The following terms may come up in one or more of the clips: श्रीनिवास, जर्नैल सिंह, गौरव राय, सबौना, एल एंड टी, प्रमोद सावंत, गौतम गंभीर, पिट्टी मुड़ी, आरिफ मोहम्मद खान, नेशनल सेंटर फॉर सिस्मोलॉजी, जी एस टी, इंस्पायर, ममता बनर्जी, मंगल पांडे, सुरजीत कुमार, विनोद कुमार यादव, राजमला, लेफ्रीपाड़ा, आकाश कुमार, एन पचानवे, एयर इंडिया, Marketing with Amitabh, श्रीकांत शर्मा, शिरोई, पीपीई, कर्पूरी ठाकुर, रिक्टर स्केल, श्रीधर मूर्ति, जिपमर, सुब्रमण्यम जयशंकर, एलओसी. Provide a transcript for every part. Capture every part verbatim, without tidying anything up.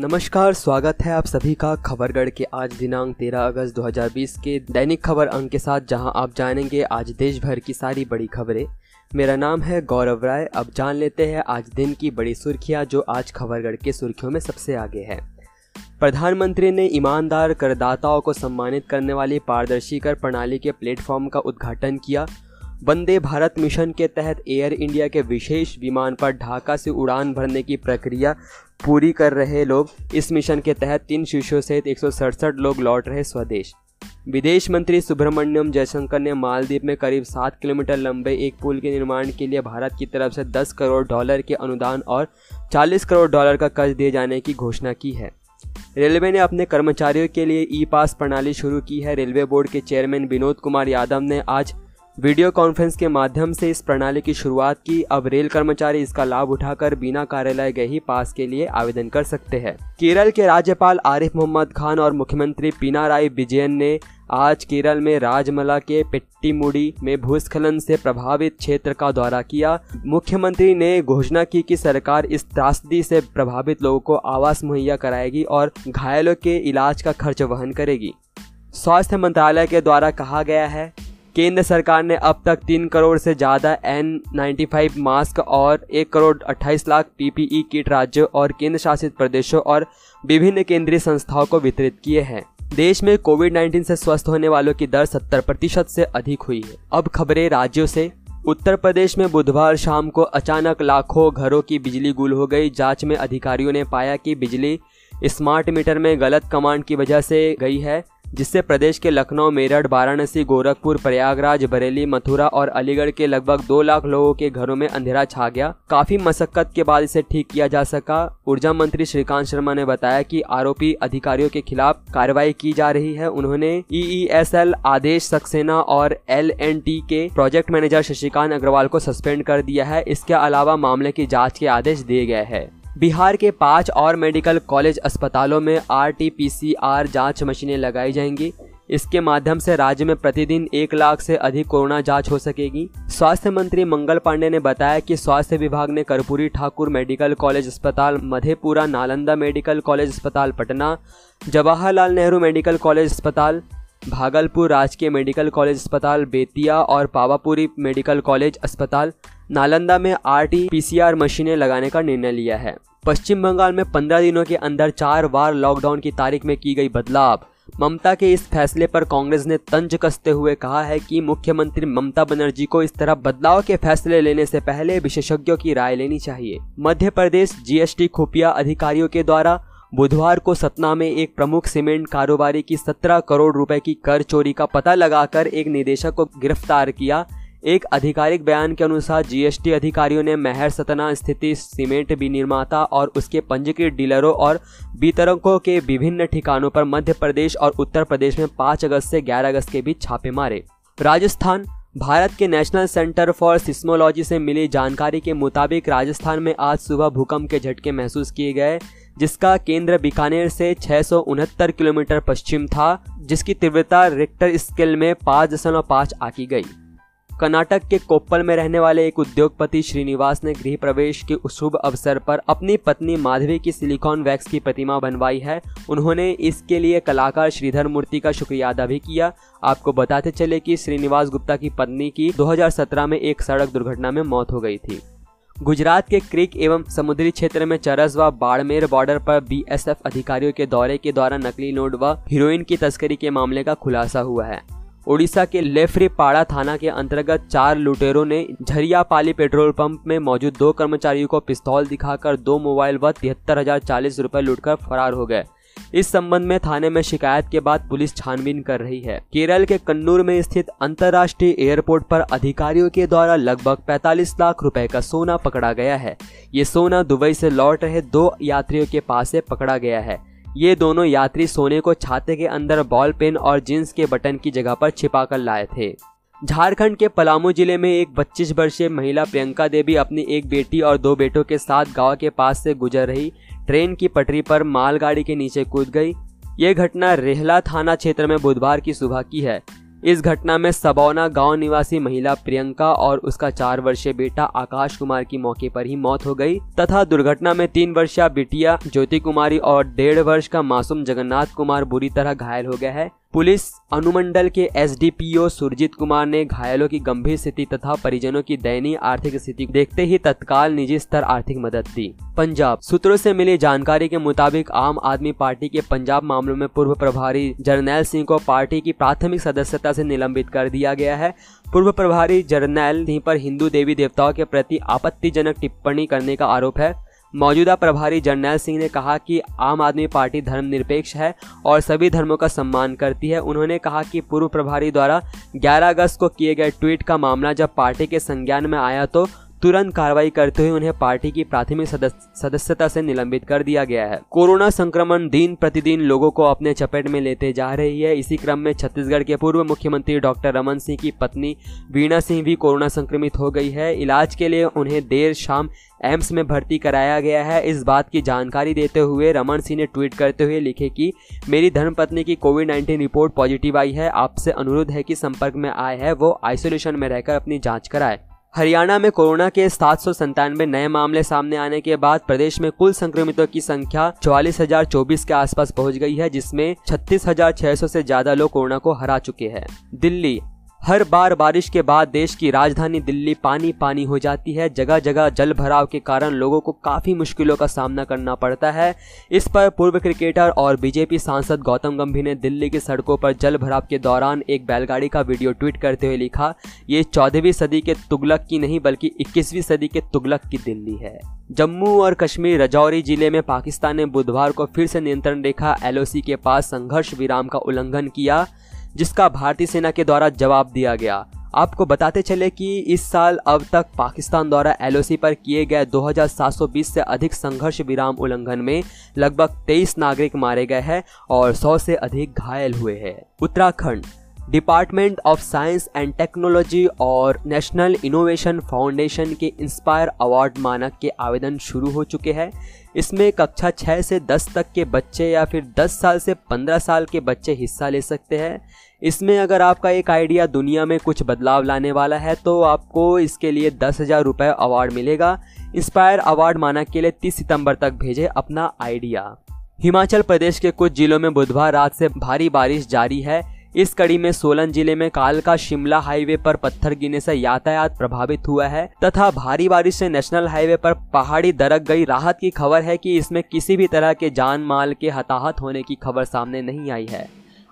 नमस्कार, स्वागत है आप सभी का खबरगढ़ के आज दिनांक तेरह अगस्त दो हज़ार बीस के दैनिक खबर अंक के साथ, जहां आप जानेंगे आज देश भर की सारी बड़ी खबरें। मेरा नाम है गौरव राय। अब जान लेते हैं आज दिन की बड़ी सुर्खियां, जो आज खबरगढ़ के सुर्खियों में सबसे आगे है। प्रधानमंत्री ने ईमानदार करदाताओं को सम्मानित करने वाली पारदर्शी कर प्रणाली के प्लेटफॉर्म का उद्घाटन किया। वंदे भारत मिशन के तहत एयर इंडिया के विशेष विमान पर ढाका से उड़ान भरने की प्रक्रिया पूरी कर रहे लोग। इस मिशन के तहत तीन शिशुओं सहित एक सौ सड़सठ लोग लौट रहे स्वदेश। विदेश मंत्री सुब्रमण्यम जयशंकर ने मालदीव में करीब सात किलोमीटर लंबे एक पुल के निर्माण के लिए भारत की तरफ से दस करोड़ डॉलर के अनुदान और चालीस करोड़ डॉलर का कर्ज दिए जाने की घोषणा की है। रेलवे ने अपने कर्मचारियों के लिए ई पास प्रणाली शुरू की है। रेलवे बोर्ड के चेयरमैन विनोद कुमार यादव ने आज वीडियो कॉन्फ्रेंस के माध्यम से इस प्रणाली की शुरुआत की। अब रेल कर्मचारी इसका लाभ उठाकर बिना कार्यालय गए ही पास के लिए आवेदन कर सकते हैं। केरल के राज्यपाल आरिफ मोहम्मद खान और मुख्यमंत्री पीना राय विजयन ने आज केरल में राजमला के पिट्टी मुड़ी में भूस्खलन से प्रभावित क्षेत्र का दौरा किया। मुख्यमंत्री ने घोषणा की कि सरकार इस त्रासदी से प्रभावित लोगों को आवास मुहैया कराएगी और घायलों के इलाज का खर्च वहन करेगी। स्वास्थ्य मंत्रालय के द्वारा कहा गया है, केंद्र सरकार ने अब तक तीन करोड़ से ज़्यादा एन पचानवे मास्क और एक करोड़ अट्ठाईस लाख पीपीई किट राज्यों और केंद्र शासित प्रदेशों और विभिन्न केंद्रीय संस्थाओं को वितरित किए हैं। देश में कोविड उन्नीस से स्वस्थ होने वालों की दर सत्तर प्रतिशत से अधिक हुई है। अब खबरें राज्यों से। उत्तर प्रदेश में बुधवार शाम को अचानक लाखों घरों की बिजली गुल हो गई। जाँच में अधिकारियों ने पाया कि बिजली स्मार्ट मीटर में गलत कमांड की वजह से गई है, जिससे प्रदेश के लखनऊ, मेरठ, वाराणसी, गोरखपुर, प्रयागराज, बरेली, मथुरा और अलीगढ़ के लगभग दो लाख लोगों के घरों में अंधेरा छा गया। काफी मशक्कत के बाद इसे ठीक किया जा सका। ऊर्जा मंत्री श्रीकांत शर्मा ने बताया कि आरोपी अधिकारियों के खिलाफ कार्रवाई की जा रही है। उन्होंने ई ई एस एल आदेश सक्सेना और एल एंड टी के प्रोजेक्ट मैनेजर शशिकांत अग्रवाल को सस्पेंड कर दिया है। इसके अलावा मामले की जाँच के आदेश दिए गए हैं। बिहार के पाँच और मेडिकल कॉलेज अस्पतालों में R T P C R जांच मशीनें लगाई जाएंगी। इसके माध्यम से राज्य में प्रतिदिन एक लाख से अधिक कोरोना जांच हो सकेगी। स्वास्थ्य मंत्री मंगल पांडे ने बताया कि स्वास्थ्य विभाग ने कर्पूरी ठाकुर मेडिकल कॉलेज अस्पताल मधेपुरा, नालंदा मेडिकल कॉलेज अस्पताल पटना, जवाहरलाल नेहरू मेडिकल कॉलेज अस्पताल भागलपुर, राजकीय मेडिकल कॉलेज अस्पताल बेतिया और पावापुरी मेडिकल कॉलेज अस्पताल नालंदा में R T P C R मशीनें लगाने का निर्णय लिया है। पश्चिम बंगाल में पंद्रह दिनों के अंदर चार बार लॉकडाउन की तारीख में की गई बदलाव। ममता के इस फैसले पर कांग्रेस ने तंज कसते हुए कहा है कि मुख्यमंत्री ममता बनर्जी को इस तरह बदलाव के फैसले लेने से पहले विशेषज्ञों की राय लेनी चाहिए। Madhya Pradesh जी एस टी खुफिया अधिकारियों के द्वारा बुधवार को सतना में एक प्रमुख सीमेंट कारोबारी की सत्रह करोड़ रुपए की कर चोरी का पता लगाकर एक निदेशक को गिरफ्तार किया। एक आधिकारिक बयान के अनुसार जी एस टी अधिकारियों ने महर सतना स्थित सीमेंट विनिर्माता और उसके पंजीकृत डीलरों और वितरकों के विभिन्न ठिकानों पर मध्य प्रदेश और उत्तर प्रदेश में पाँच अगस्त से ग्यारह अगस्त के बीच छापे मारे। राजस्थान। भारत के नेशनल सेंटर फॉर सिस्मोलॉजी से मिली जानकारी के मुताबिक राजस्थान में आज सुबह भूकंप के झटके महसूस किए गए, जिसका केंद्र बीकानेर से छः सौ उनहत्तर किलोमीटर पश्चिम था, जिसकी तीव्रता रिक्टर स्केल में पाँच दशमलव पाँच आकी गई। कर्नाटक के कोप्पल में रहने वाले एक उद्योगपति श्रीनिवास ने गृह प्रवेश के शुभ अवसर पर अपनी पत्नी माधवी की सिलिकॉन वैक्स की प्रतिमा बनवाई है। उन्होंने इसके लिए कलाकार श्रीधर मूर्ति का शुक्रिया अदा भी किया। आपको बताते चले कि श्रीनिवास गुप्ता की पत्नी की दो हज़ार सत्रह में एक सड़क दुर्घटना में मौत हो गई थी। गुजरात के क्रिक एवं समुद्री क्षेत्र में चरस व बाड़मेर बॉर्डर पर बी एस एफ अधिकारियों के दौरे के दौरान नकली नोट व हीरोइन की तस्करी के मामले का खुलासा हुआ है। ओडिशा के लेफ्रीपाड़ा थाना के अंतर्गत चार लुटेरों ने झरियापाली पेट्रोल पंप में मौजूद दो कर्मचारियों को पिस्तौल दिखाकर दो मोबाइल व तिहत्तर हजार चालीस रुपए लूटकर फरार हो गए। इस संबंध में थाने में शिकायत के बाद पुलिस छानबीन कर रही है। केरल के कन्नूर में स्थित अंतर्राष्ट्रीय एयरपोर्ट पर अधिकारियों के द्वारा लगभग पैंतालीस लाख रुपए का सोना पकड़ा गया है। ये सोना दुबई से लौट रहे दो यात्रियों के पास से पकड़ा गया है। ये दोनों यात्री सोने को छाते के अंदर बॉल पेन और जींस के बटन की जगह पर छिपाकर लाए थे। झारखंड के पलामू जिले में एक पच्चीस वर्षीय महिला प्रियंका देवी अपनी एक बेटी और दो बेटों के साथ गांव के पास से गुजर रही ट्रेन की पटरी पर मालगाड़ी के नीचे कूद गई। ये घटना रेहला थाना क्षेत्र में बुधवार की सुबह की है। इस घटना में सबौना गांव निवासी महिला प्रियंका और उसका चार वर्षीय बेटा आकाश कुमार की मौके पर ही मौत हो गई तथा दुर्घटना में तीन वर्षीय बिटिया ज्योति कुमारी और डेढ़ वर्ष का मासूम जगन्नाथ कुमार बुरी तरह घायल हो गया है। पुलिस अनुमंडल के एसडीपीओ सुरजीत कुमार ने घायलों की गंभीर स्थिति तथा परिजनों की दयनीय आर्थिक स्थिति देखते ही तत्काल निजी स्तर आर्थिक मदद दी। पंजाब सूत्रों से मिली जानकारी के मुताबिक आम आदमी पार्टी के पंजाब मामलों में पूर्व प्रभारी जर्नैल सिंह को पार्टी की प्राथमिक सदस्यता से निलंबित कर दिया गया है। पूर्व प्रभारी जर्नैल सिंह पर हिंदू देवी देवताओं के प्रति आपत्तिजनक टिप्पणी करने का आरोप है। मौजूदा प्रभारी जर्नैल सिंह ने कहा कि आम आदमी पार्टी धर्मनिरपेक्ष है और सभी धर्मों का सम्मान करती है। उन्होंने कहा कि पूर्व प्रभारी द्वारा ग्यारह अगस्त को किए गए ट्वीट का मामला जब पार्टी के संज्ञान में आया तो तुरंत कार्रवाई करते हुए उन्हें पार्टी की प्राथमिक सदस्यता से निलंबित कर दिया गया है। कोरोना संक्रमण दिन प्रतिदिन लोगों को अपने चपेट में लेते जा रही है। इसी क्रम में छत्तीसगढ़ के पूर्व मुख्यमंत्री डॉक्टर रमन सिंह की पत्नी वीणा सिंह भी कोरोना संक्रमित हो गई है। इलाज के लिए उन्हें देर शाम एम्स में भर्ती कराया गया है। इस बात की जानकारी देते हुए रमन सिंह ने ट्वीट करते हुए लिखे कि मेरी धर्मपत्नी की कोविड नाइन्टीन रिपोर्ट पॉजिटिव आई है। आपसे अनुरोध है कि संपर्क में आए हैं वो आइसोलेशन में रहकर अपनी जाँच कराए। हरियाणा में कोरोना के सात सौ संतानवे नए मामले सामने आने के बाद प्रदेश में कुल संक्रमितों की संख्या चौवालीस हजार चौबीस के आसपास पहुंच गई है, जिसमें छत्तीस हजार छह सौ से ज्यादा लोग कोरोना को हरा चुके हैं। दिल्ली हर बार बारिश के बाद देश की राजधानी दिल्ली पानी पानी हो जाती है। जगह जगह जल भराव के कारण लोगों को काफ़ी मुश्किलों का सामना करना पड़ता है। इस पर पूर्व क्रिकेटर और बीजेपी सांसद गौतम गंभीर ने दिल्ली की सड़कों पर जल भराव के दौरान एक बैलगाड़ी का वीडियो ट्वीट करते हुए लिखा, ये चौदहवीं सदी के तुगलक की नहीं बल्कि इक्कीसवीं सदी के तुगलक की दिल्ली है। जम्मू और कश्मीर रजौरी जिले में पाकिस्तान ने बुधवार को फिर से नियंत्रण रेखा एलओसी के पास संघर्ष विराम का उल्लंघन किया, जिसका भारतीय सेना के द्वारा जवाब दिया गया। आपको बताते चले कि इस साल अब तक पाकिस्तान द्वारा एलओसी पर किए गए दो हजार सात सौ बीस से अधिक संघर्ष विराम उल्लंघन में लगभग तेईस नागरिक मारे गए हैं और सौ से अधिक घायल हुए हैं। Uttarakhand department of science and technology और नेशनल इनोवेशन फाउंडेशन के इंस्पायर अवार्ड मानक के आवेदन शुरू हो चुके हैं। इसमें कक्षा छः से दस तक के बच्चे या फिर दस साल से पंद्रह साल के बच्चे हिस्सा ले सकते हैं। इसमें अगर आपका एक आइडिया दुनिया में कुछ बदलाव लाने वाला है तो आपको इसके लिए दस हज़ार रुपये अवार्ड मिलेगा। इंस्पायर अवार्ड मानक के लिए तीस सितंबर तक भेजें अपना आइडिया। हिमाचल प्रदेश के कुछ जिलों में बुधवार रात से भारी बारिश जारी है। इस कड़ी में सोलन जिले में कालका शिमला हाईवे पर पत्थर गिरने से यातायात प्रभावित हुआ है तथा भारी बारिश से नेशनल हाईवे पर पहाड़ी दरक गई। राहत की खबर है कि इसमें किसी भी तरह के जान माल के हताहत होने की खबर सामने नहीं आई है।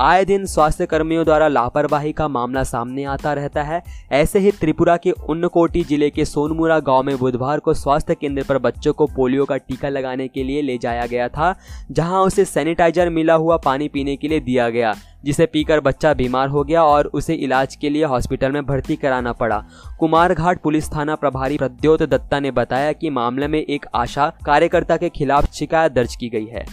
आए दिन स्वास्थ्य कर्मियों द्वारा लापरवाही का मामला सामने आता रहता है। ऐसे ही त्रिपुरा के उन्नकोटी जिले के सोनमुरा गांव में बुधवार को स्वास्थ्य केंद्र पर बच्चों को पोलियो का टीका लगाने के लिए ले जाया गया था, जहां उसे सैनिटाइजर मिला हुआ पानी पीने के लिए दिया गया, जिसे पीकर बच्चा बीमार हो गया और उसे इलाज के लिए हॉस्पिटल में भर्ती कराना पड़ा। कुमारघाट पुलिस थाना प्रभारी प्रद्योत दत्ता ने बताया कि मामले में एक आशा कार्यकर्ता के खिलाफ शिकायत दर्ज की गई है।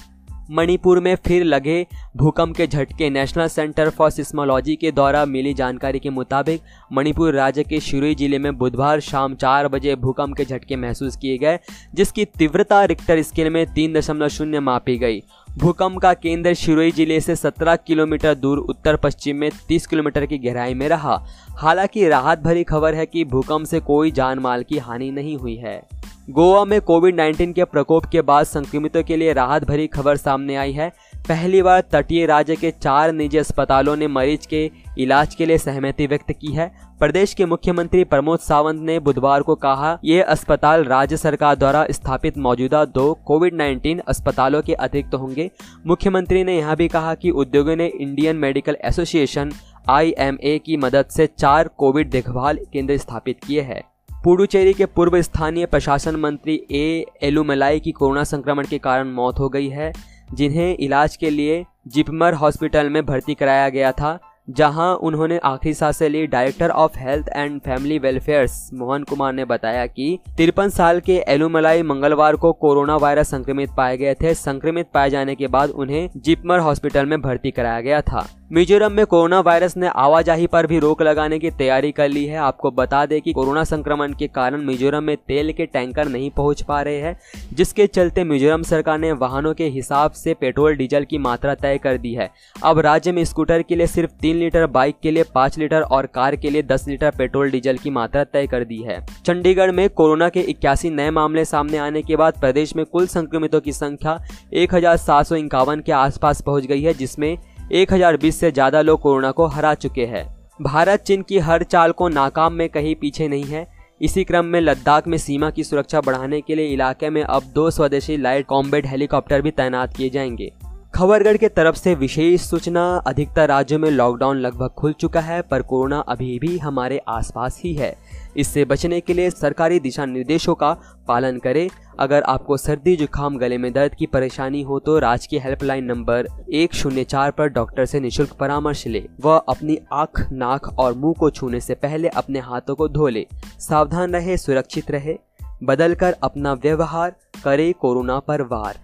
मणिपुर में फिर लगे भूकंप के झटके। नेशनल सेंटर फॉर सिस्मोलॉजी के द्वारा मिली जानकारी के मुताबिक मणिपुर राज्य के शिरोई जिले में बुधवार शाम चार बजे भूकंप के झटके महसूस किए गए, जिसकी तीव्रता रिक्टर स्केल में तीन दशमलव शून्य मापी गई। भूकंप का केंद्र शिरोई जिले से सत्रह किलोमीटर दूर उत्तर पश्चिम में तीस किलोमीटर की गहराई में रहा। हालांकि राहत भरी खबर है कि भूकंप से कोई जान माल की हानि नहीं हुई है। गोवा में कोविड उन्नीस के प्रकोप के बाद संक्रमितों के लिए राहत भरी खबर सामने आई है। पहली बार तटीय राज्य के चार निजी अस्पतालों ने मरीज के इलाज के लिए सहमति व्यक्त की है। प्रदेश के मुख्यमंत्री प्रमोद सावंत ने बुधवार को कहा, ये अस्पताल राज्य सरकार द्वारा स्थापित मौजूदा दो कोविड उन्नीस अस्पतालों के अतिरिक्त होंगे। मुख्यमंत्री ने यहां भी कहा कि उद्योगों ने Indian medical association I M A की मदद से चार कोविड देखभाल केंद्र स्थापित किए हैं। पुडुचेरी के पूर्व स्थानीय प्रशासन मंत्री ए एलुमलाई की कोरोना संक्रमण के कारण मौत हो गई है, जिन्हें इलाज के लिए जिपमर हॉस्पिटल में भर्ती कराया गया था, जहां उन्होंने आखिरी सांसें ली। Director of health and family welfare Mohan Kumar ने बताया कि तिरपन साल के एलुमलाई मंगलवार को कोरोना वायरस संक्रमित पाए गए थे। संक्रमित पाए जाने के बाद उन्हें जिपमर हॉस्पिटल में भर्ती कराया गया था। मिजोरम में कोरोना वायरस ने आवाजाही पर भी रोक लगाने की तैयारी कर ली है। आपको बता दें कि कोरोना संक्रमण के कारण मिजोरम में तेल के टैंकर नहीं पहुंच पा रहे हैं, जिसके चलते मिजोरम सरकार ने वाहनों के हिसाब से पेट्रोल डीजल की मात्रा तय कर दी है। अब राज्य में स्कूटर के लिए सिर्फ तीन लीटर, बाइक के लिए पाँच लीटर और कार के लिए दस लीटर पेट्रोल डीजल की मात्रा तय कर दी है। चंडीगढ़ में कोरोना के इक्यासी नए मामले सामने आने के बाद प्रदेश में कुल संक्रमितों की संख्या एक हजार सात सौ इक्यावन के आसपास पहुँच गई है, जिसमें एक हजार बीस से ज़्यादा लोग कोरोना को हरा चुके हैं। भारत चीन की हर चाल को नाकाम में कहीं पीछे नहीं है। इसी क्रम में लद्दाख में सीमा की सुरक्षा बढ़ाने के लिए इलाके में अब दो स्वदेशी लाइट कॉम्बैट हेलीकॉप्टर भी तैनात किए जाएंगे। खबरगढ़ के तरफ से विशेष सूचना, अधिकतर राज्यों में लॉकडाउन लगभग खुल चुका है, पर कोरोना अभी भी हमारे आसपास ही है। इससे बचने के लिए सरकारी दिशा निर्देशों का पालन करें। अगर आपको सर्दी, जुकाम, गले में दर्द की परेशानी हो तो राजकीय हेल्पलाइन नंबर एक शून्य चार पर डॉक्टर से निशुल्क परामर्श ले। वह अपनी आँख, नाक और मुँह को छूने से पहले अपने हाथों को धो ले। सावधान रहे, सुरक्षित रहे, बदल कर अपना व्यवहार, करे कोरोना पर वार।